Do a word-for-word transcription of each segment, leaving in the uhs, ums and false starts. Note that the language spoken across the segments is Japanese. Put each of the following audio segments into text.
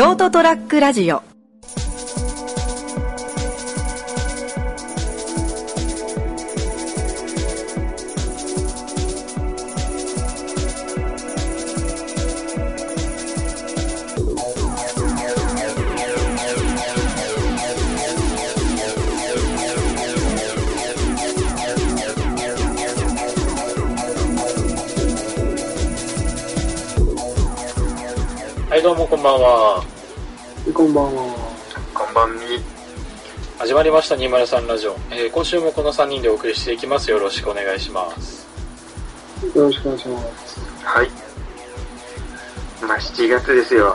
ショートトラックラジオ。どうもこんばんは。こんばんは。こんばんみ。始まりましたにひゃくさんラジオ、えー、今週もこのさんにんでお送りしていきます。よろしくお願いします。よろしくお願いします。はい、まあしちがつですよ。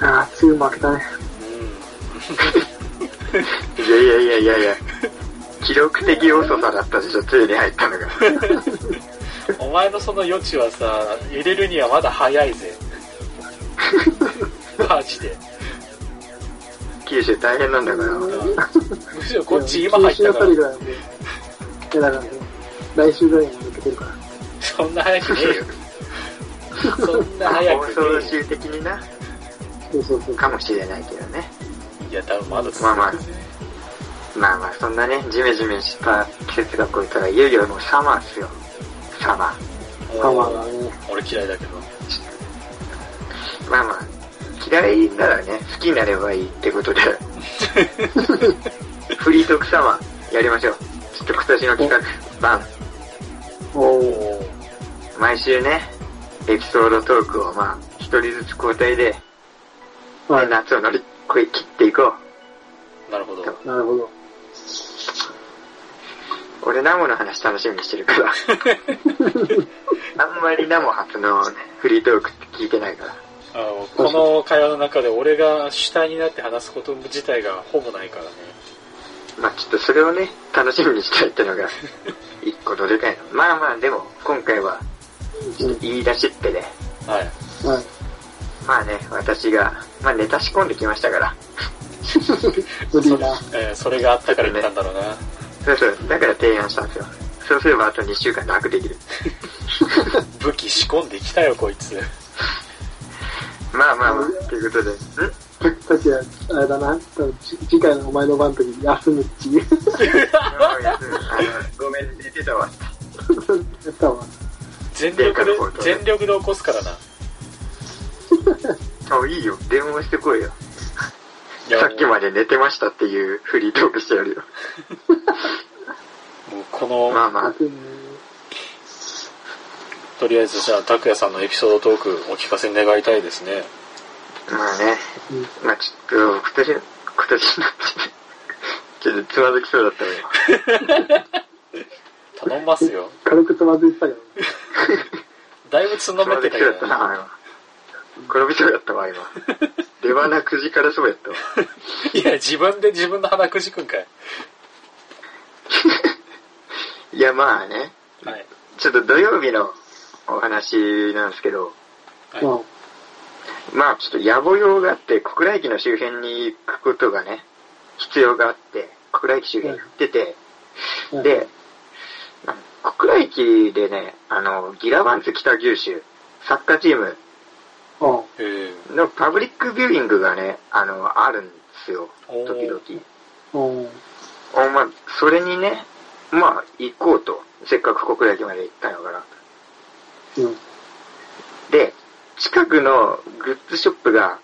あー、梅雨負けたね。うん。いやいやいやいやいや、記録的遅さだったでしょ、梅雨に入ったのが。お前のその余地はさ、入れるにはまだ早いぜ。マジで九州大変なんだから。むしろこっち今入ったから。だから来週ぐらいに抜けてるから。そんな早くねえよ。そんな早くねえよ。放送終的にな。そうそうそう。かもしれないけどね。いや多分まだ続く、ね。まあまあまあまあそんなね、ジメジメした季節が来たらいよいよもうサマーっすよ。サマー。サマーだね。俺嫌いだけど。まあまあ嫌いならね、好きになればいいってことで。フリートークサマーやりましょう。ちょっと今年の企画バン。おー、毎週ねエピソードトークをまあ一人ずつ交代で、はい、夏を乗り越え切っていこう。なるほどなるほど。俺ナモの話楽しみにしてるから。あんまりナモ初の、ね、フリートークって聞いてないから。あのこの会話の中で俺が主体になって話すこと自体がほぼないからね。まあちょっとそれをね楽しみにしたいってのが一個どでかいの。まあまあでも今回はちょっと言い出しっぺで、うん、はい、まあね私が、まあ、ネタ仕込んできましたから。そ, えー、それがあったから言ったんだろうな。そうそう、だから提案したんですよ。そうすればあとにしゅうかん楽できる。武器仕込んできたよこいつ。まあまあまあ、ということで。んたちは、あれだな、次回のお前の番の時に休むっていう。ごめん、寝てたわ。寝たわ。全力で、全力で起こすからな。あ、いいよ、電話してこいよ。いやさっきまで寝てましたっていうフリートークしてやるよ。もうこの、まあまあ。とりあえずじゃあ拓也さんのエピソードトークお聞かせ願いたいですね。まあね、まあちょっと今年今年のちょっとつまずきそうだったよ。頼んますよ。軽くつまずいてたけど。だいぶつんのめてたけど。つまずきそうだったな今。転びそうだったわ今。出鼻くじからそうやったわ。いや自分で自分の鼻くじくんかい。いやまあね、はい、ちょっと土曜日のお話なんですけど、はい、まあちょっと野暮用があって小倉駅の周辺に行くことがね必要があって小倉駅周辺に行ってて、うん、で小倉駅でねあのギラバンツ北九州サッカーチームのパブリックビューイングがね あのあるんですよ時々。おお、まあ、それにねまあ行こうとせっかく小倉駅まで行ったのかな。うん、で近くのグッズショップが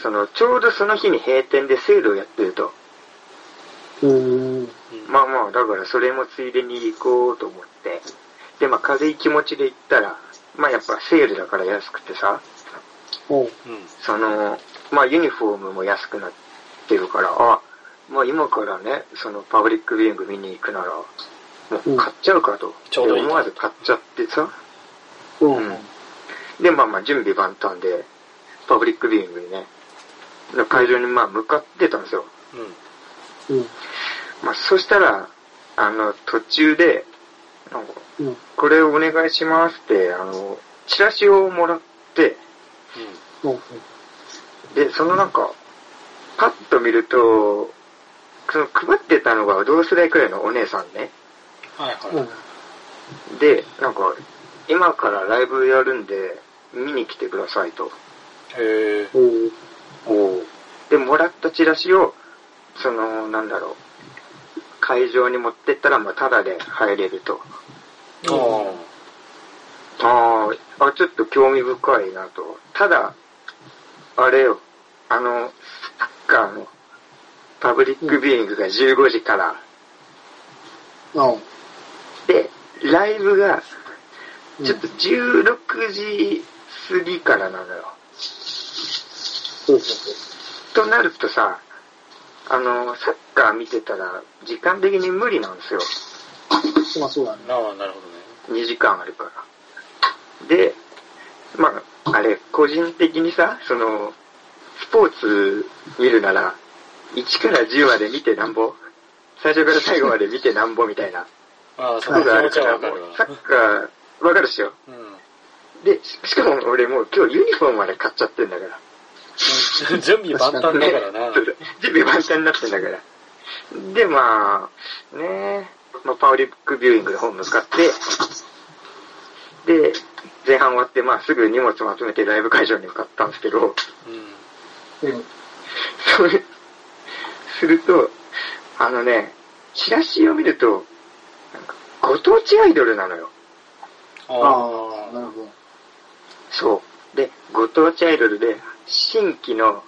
そのちょうどその日に閉店でセールをやってると、うーん、まあまあだからそれもついでに行こうと思ってでまあ軽い気持ちで行ったらまあやっぱセールだから安くてさ、うん、そのまあユニフォームも安くなってるからあまあ今からねそのパブリックビューイング見に行くならもう買っちゃうかと、うん、思わず買っちゃってさ。うんうん、でまあまあ準備万端でパブリックビューイングにね会場にまあ向かってたんですよ、うんうん、まあ、そしたらあの途中でなんか、うん、これお願いしますってあのチラシをもらって、うんうん、でそのなんかパッと見るとその配ってたのが同世代くらいのお姉さんね、はいはい、でなんか今からライブやるんで見に来てくださいと。へえ。おでもらったチラシをそのなんだろう会場に持ってったらもうタダで入れると。ああ、ちょっと興味深いなと。ただあれよ、あのサッカーのパブリックビューイングがじゅうごじから、うん、でライブがちょっとじゅうろくじ過ぎからなのよ、うん、となるとさ、あのサッカー見てたら時間的に無理なんですよ。まあそうだね。ああ、なるほどね。にじかんあるから。で、まああれ個人的にさ、そのスポーツ見るならいちからじゅうまで見てなんぼ、最初から最後まで見てなんぼみたいなことがあるから、サッカーわかるっしょ、うん、でしかも俺もう今日ユニフォームまで買っちゃってんだから準備万端だからな、ね、準備万端になってんだから。でまあね、まあ、パブリックビューイングで本向かってで前半終わって、まあ、すぐ荷物まとめてライブ会場に向かったんですけど、うんうん、それするとあのね、チラシを見るとなんかご当地アイドルなのよ。ああ、なるほど。そうでご当地アイドルで新規の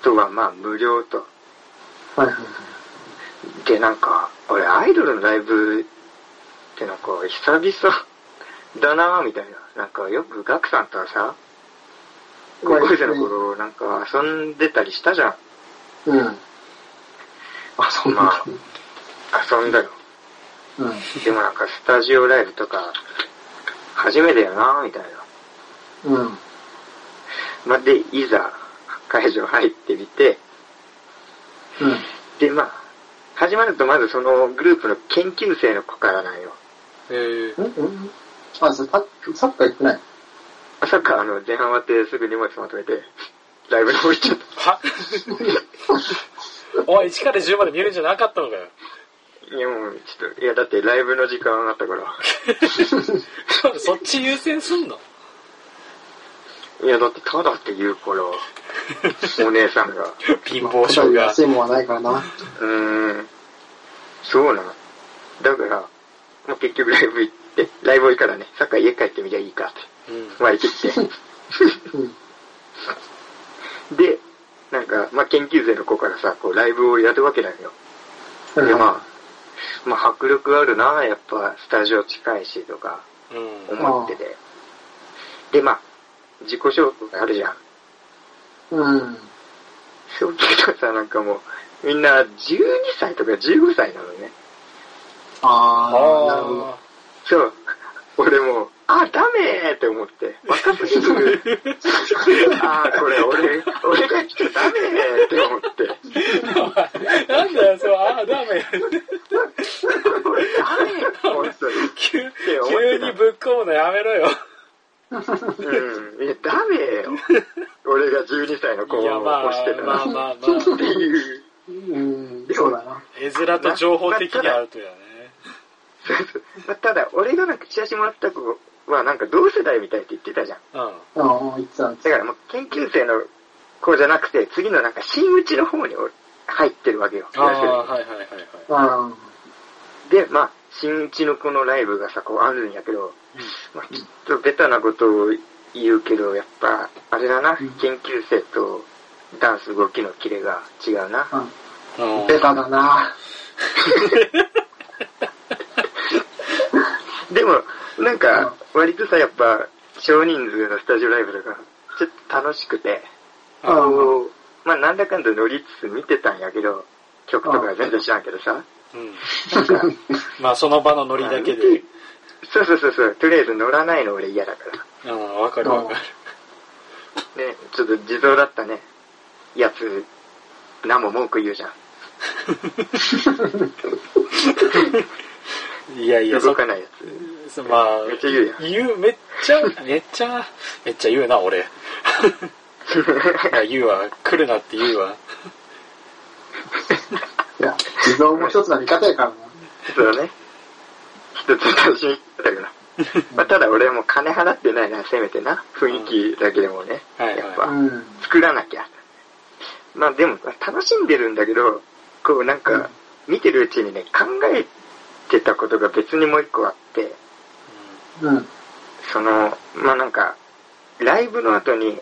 人はまあ無料と。はいはいはい。でなんか俺アイドルのライブってなんか久々だなみたいな。なんかよくガクさんとはさ高校生の頃なんか遊んでたりしたじゃん。うん、うん、あ、そんな、まあ、遊んだよ、うん、でもなんかスタジオライブとか初めてやなみたいな。うん、まあ、でいざ会場入ってみて、うん、でまあ始まるとまずそのグループの研究生の子からなんよ。へえ。うん、あ、サッカー行ってない。サッカーあの前半終わってすぐ荷物まとめてライブに降りちゃったはおい、いちからじゅうまで見えるんじゃなかったのかよ。いやもうちょっと、いやだってライブの時間あったからそっち優先すんの。いやだってただって言うからお姉さんが貧乏症が安いもんはないからな。うーん、そうなのだから、もう結局ライブ行ってライブ行くからね、サッカー家帰ってみりゃいいかって、うん、割り切ってでなんか、まあ、研究生の子からさこうライブをやるわけだよ、うん、で、まあ、まあ迫力あるなやっぱスタジオ近いしとか思ってて、うん、でまあ自己紹介があるじゃん。うん。そう聞いたらさ、なんかもう、みんなじゅうにさいとかじゅうごさいなのね。あー、なるほど。そう。俺も、あ、ダメーって思って。若すぎる。あー、これ俺、俺が来てダメーって思って。なんだよ、そう、あー、ダメー。これダメー、ほんとに。急にぶっ込むのやめろよ。うん、いやダメよ俺がじゅうにさいの子を押してたらっていう、うん、そうだな。絵面と情報的にアウトやね。まあ、ただ、ただ俺がなんかチラシもらった子はなんか同世代みたいって言ってたじゃん、うん、だからもう研究生の子じゃなくて次のなんか新内の方に入ってるわけよ。あ、はいはいはいはい。でまあ新内の子のライブがさこうあるんやけど、まあ、ちょっとベタなことを言うけどやっぱあれだな、うん、研究生とダンス動きのキレが違うな、うん、ベタだなでもなんか割とさやっぱ少人数のスタジオライブとかちょっと楽しくて、あの、まあ、なんだかんだ乗りつつ見てたんやけど曲とかは全然知らんけどさ、うん、なんかまあその場のノリだけで、まあそうそうそうそう、とりあえず乗らないの俺嫌だから。ああ、わかるわかる。ね、ちょっと地蔵だったね。やつ、何も文句言うじゃん。いやいや、動かないやつ。まあ、めっちゃ言うやん。言う、めっちゃ、めっちゃ、めっちゃ言うな、俺。言うわ、来るなって言うわ。いや、地蔵も一つの味方やからな。そうだね。ちょっと楽しみだけどまあただ俺も金払ってないな、せめてな雰囲気だけでもね、うん、やっぱ、はいはい、作らなきゃまあでも楽しんでるんだけど、こうなんか見てるうちにね、考えてたことが別にもう一個あって、うん、そのまあなんかライブの後に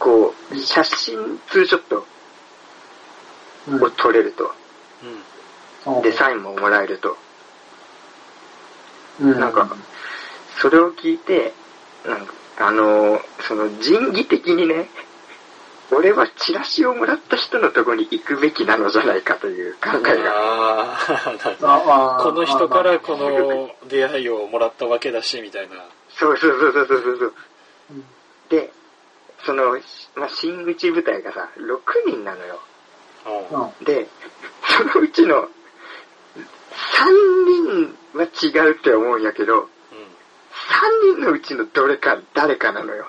こう写真ツーショットを撮れると、うんうん、でサインももらえると、うん、なんかそれを聞いてなんかあのその人義的にね。俺はチラシをもらった人のとこに行くべきなのじゃないかという考えがああこの人からこの出会いをもらったわけだしみたいな。そうそうそうそうそうそう、うん、でその、まあ、新口部隊がさろくにんなのよ、うん、でそのうちのさんにんは違うって思うんやけど、うん、さんにんのうちのどれか誰かなのよ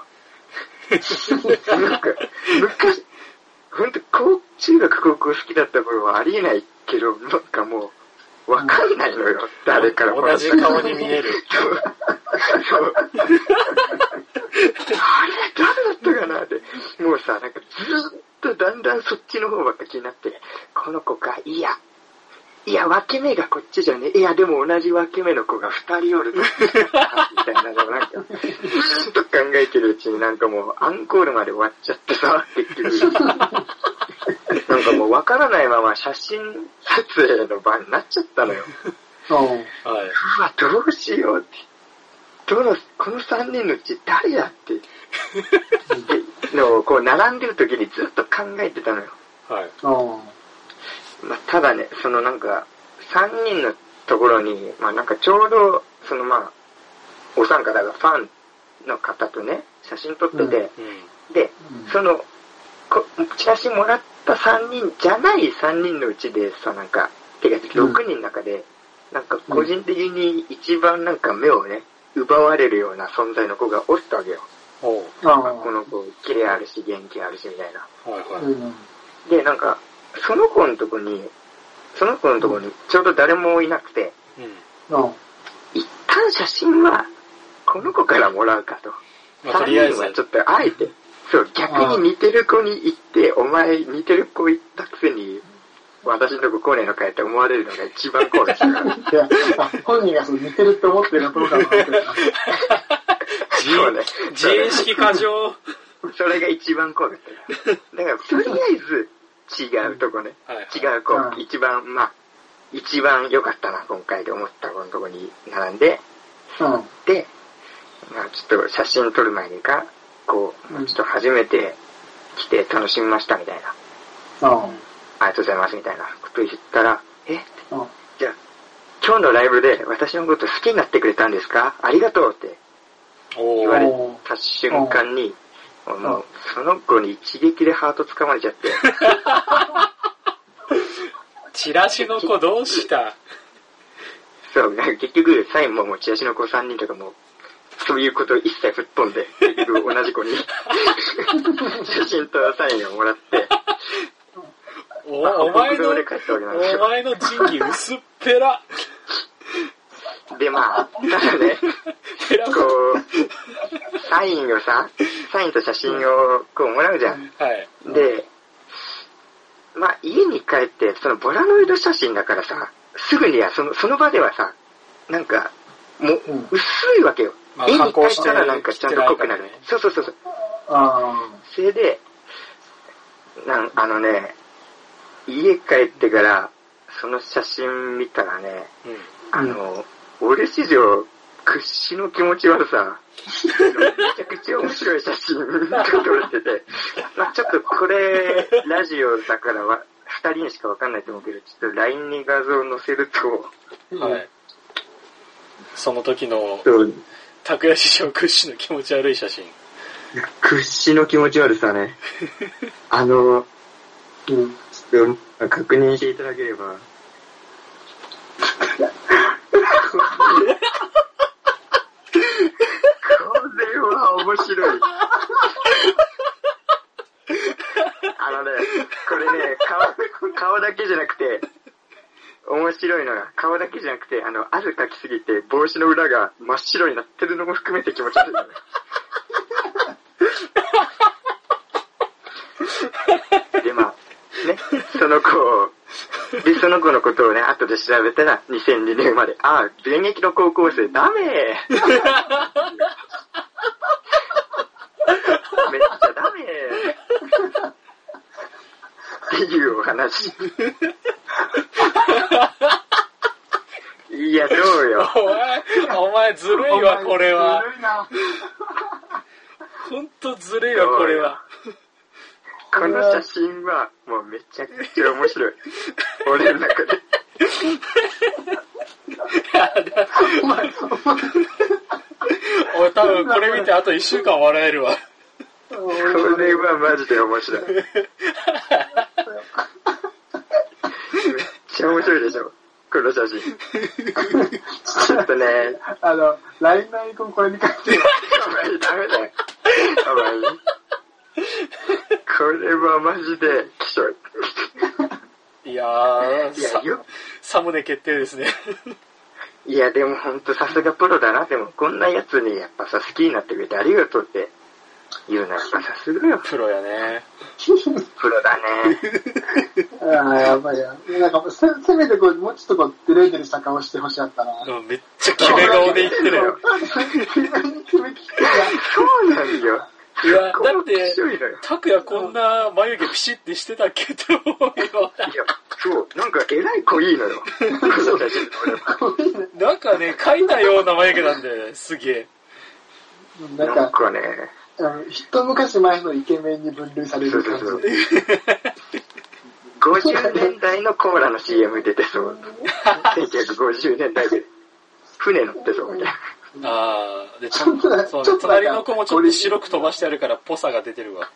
なんか昔本当中学高校好きだった頃はありえないけどなんかもう分かんないのよ、うん、誰からも同じ顔に見えるあれ誰だったかなってもうさなんかずっとだんだんそっちの方ばっか気になってこの子かいやいや分け目がこっちじゃねいやでも同じ分け目の子がふたりおるみたいなのなんかずっと考えてるうちになんかもうアンコールまで終わっちゃってさ結局なんかもう分からないまま写真撮影の場になっちゃったのようわどうしようってどのこのさんにんのうち誰やってってのをこう並んでる時にずっと考えてたのよ。はいまあ、ただね、そのなんか、さんにんのところに、まあなんかちょうど、そのまあ、お三方がファンの方とね、写真撮ってて、うん、で、うん、その、チラシもらったさんにんじゃないさんにんのうちでさ、なんか、てかろくにんの中で、なんか個人的に一番なんか目をね、奪われるような存在の子がおったわけよ。おうなんかこの子、綺麗あるし、元気あるし、みたいな。はいはい、で、なんか、その子のとこに、その子のとこにちょうど誰もいなくて、うんうん、一旦写真はこの子からもらうかと。まあ、とりあえずさんにんはちょっとあえて、そう、逆に似てる子に行って、お前似てる子行ったくせに、私のとこ来ねえのかやって思われるのが一番怖いですから。いや、本人がそう似てるって思ってるのどうかも分かんない。そうね。自意識過剰。それが一番怖いですから。だから、とりあえず、違うとこね、はいはい、違う子、はい、一番まあ一番良かったな今回で思った子のとこに並んで、うん、で、まあ、ちょっと写真撮る前にかこう、うん、ちょっと初めて来て楽しみましたみたいな、うん、ありがとうございますみたいなこと言ったら、え、うん、じゃあ今日のライブで私のこと好きになってくれたんですかありがとうって言われた瞬間にもうその子に一撃でハート掴まれちゃってチラシの子どうしたそうなんか結局サイン も, もうチラシの子さんにんとかもそういうことを一切吹っ飛んで結局同じ子に写真とサインをもらってお, お前のお前の人気薄っぺらでまあただねこうサインをさサインと写真をこうもらうじゃん、はい、でまあ家に帰ってそのボラノイド写真だからさすぐにはその、その場ではさなんかもう薄いわけよ、うん、家に帰ったらなんかちゃんと濃くなる、まあ、そうそうそうそうあそれでなんあのね家帰ってからその写真見たらね、うん、あの俺史上屈指の気持ち悪さめちゃくちゃ面白い写真が撮れててまあちょっとこれラジオだからはふたりにしか分かんないと思うけどちょっと ライン に画像を載せると、はいうん、その時の拓也師匠屈指の気持ち悪い写真屈指の気持ち悪さねあの、うん、ちょっと確認していただければ面白いあのねこれね 顔, 顔だけじゃなくて面白いのが顔だけじゃなくてあの汗かきすぎて帽子の裏が真っ白になってるのも含めて気持ち悪いその子をでその子のことをね後で調べたらにせんにねん生まれ、ああ現役の高校生ダメめっちゃダメっていうお話。いやどうよお前、お前ずるいわこれは。ほんとずるいわこれは。この写真はもうめちゃくちゃ面白い。俺の中で。お前、俺多分これ見てあといっしゅうかん笑えるわ。これはマジで面白い。めっちゃ面白いでしょ。この写真。ちょっとね、あの、ライン のアイコンこれに書いてる。お前ダメだよ。お前。これはマジできしょい。いやー、いやよサムネ決定ですね。いやでもほんとさすがプロだな。でもこんなやつにやっぱさ好きになってくれてありがとうって言うのはやっぱさすがよ。プロやね。プロだね。あーやばいや。なんかせせめてこうもうちょっとこうデレデレした顔してほしかったな。うん、めっちゃキメ顔で言ってるよ。そうなんよ。いやだってタクヤこんな眉毛ピシッてしてたっけって思うよ。いやそうなんかえらい濃いのよ。なんかね描いたような眉毛なんですげえ。なんか、なんかね一昔前のイケメンに分類される感じ。そうそうそうごじゅうねんだいのコーラの シーエム 出てそう。せんきゅうひゃくごじゅうねんだいで船乗ってそうみたいな。ああ、で、ちょっと、そうね、隣の子もちょっと白く飛ばしてあるから、ぽさが出てるわ。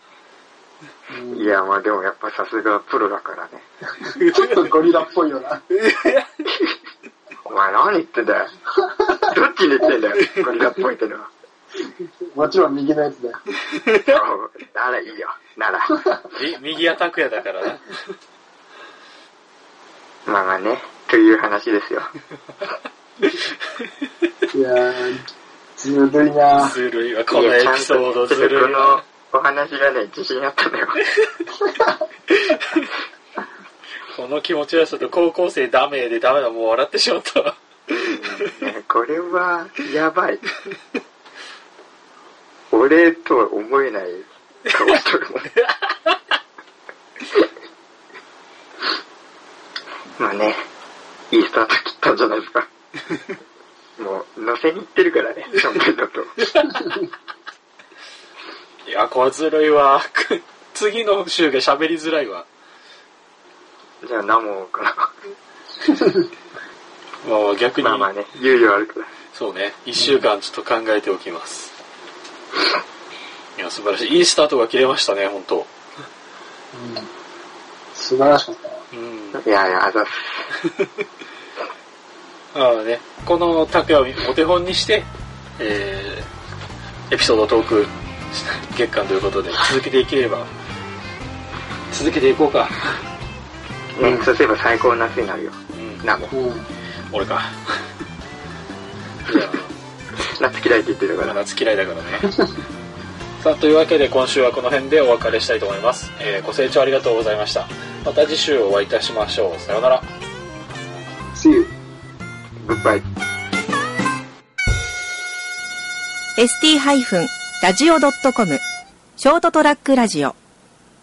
いや、まあでもやっぱさすがプロだからね。ちょっとゴリラっぽいよな。お前何言ってんだよ。どっちに言ってんだよ、ゴリラっぽいってのは。もちろん右のやつだよ。ならいいよ、なら。右は拓也だからな。まあまあね、という話ですよ。いやー、ずるいなぁ。ずるいわ、このエピソードずるい。このお話がね、自信あったのよ。この気持ちはちょっと高校生ダメでダメだ、もう笑ってしまったわ。これは、やばい。俺とは思えない顔してるもんね。まあね、いいスタート切ったんじゃないですか。もう乗せに行ってるからね、シャンペンだと。いや、こずるいわ。次の週が喋りづらいわ。じゃあ、ナモから。まあ逆に。まあまあね、猶予あるから。そうね、いっしゅうかんちょっと考えておきます。うん、いや、素晴らしい。いいスタートが切れましたね、本当。うん、素晴らしかった。うん、いやいや、あざす。あね、この拓也をお手本にして、えー、エピソードトーク月間ということで続けていければ続けていこうか、うんうん、そうすれば最高の夏になるよ、うん、なも、うん、俺かじゃあ夏嫌いって言ってるから夏嫌いだからね。さあというわけで今週はこの辺でお別れしたいと思います、えー、ご清聴ありがとうございました。また次週お会いいたしましょう。さようなら。 See youエスティー ハイフン レディオ ドット コム ショートトラックラジオ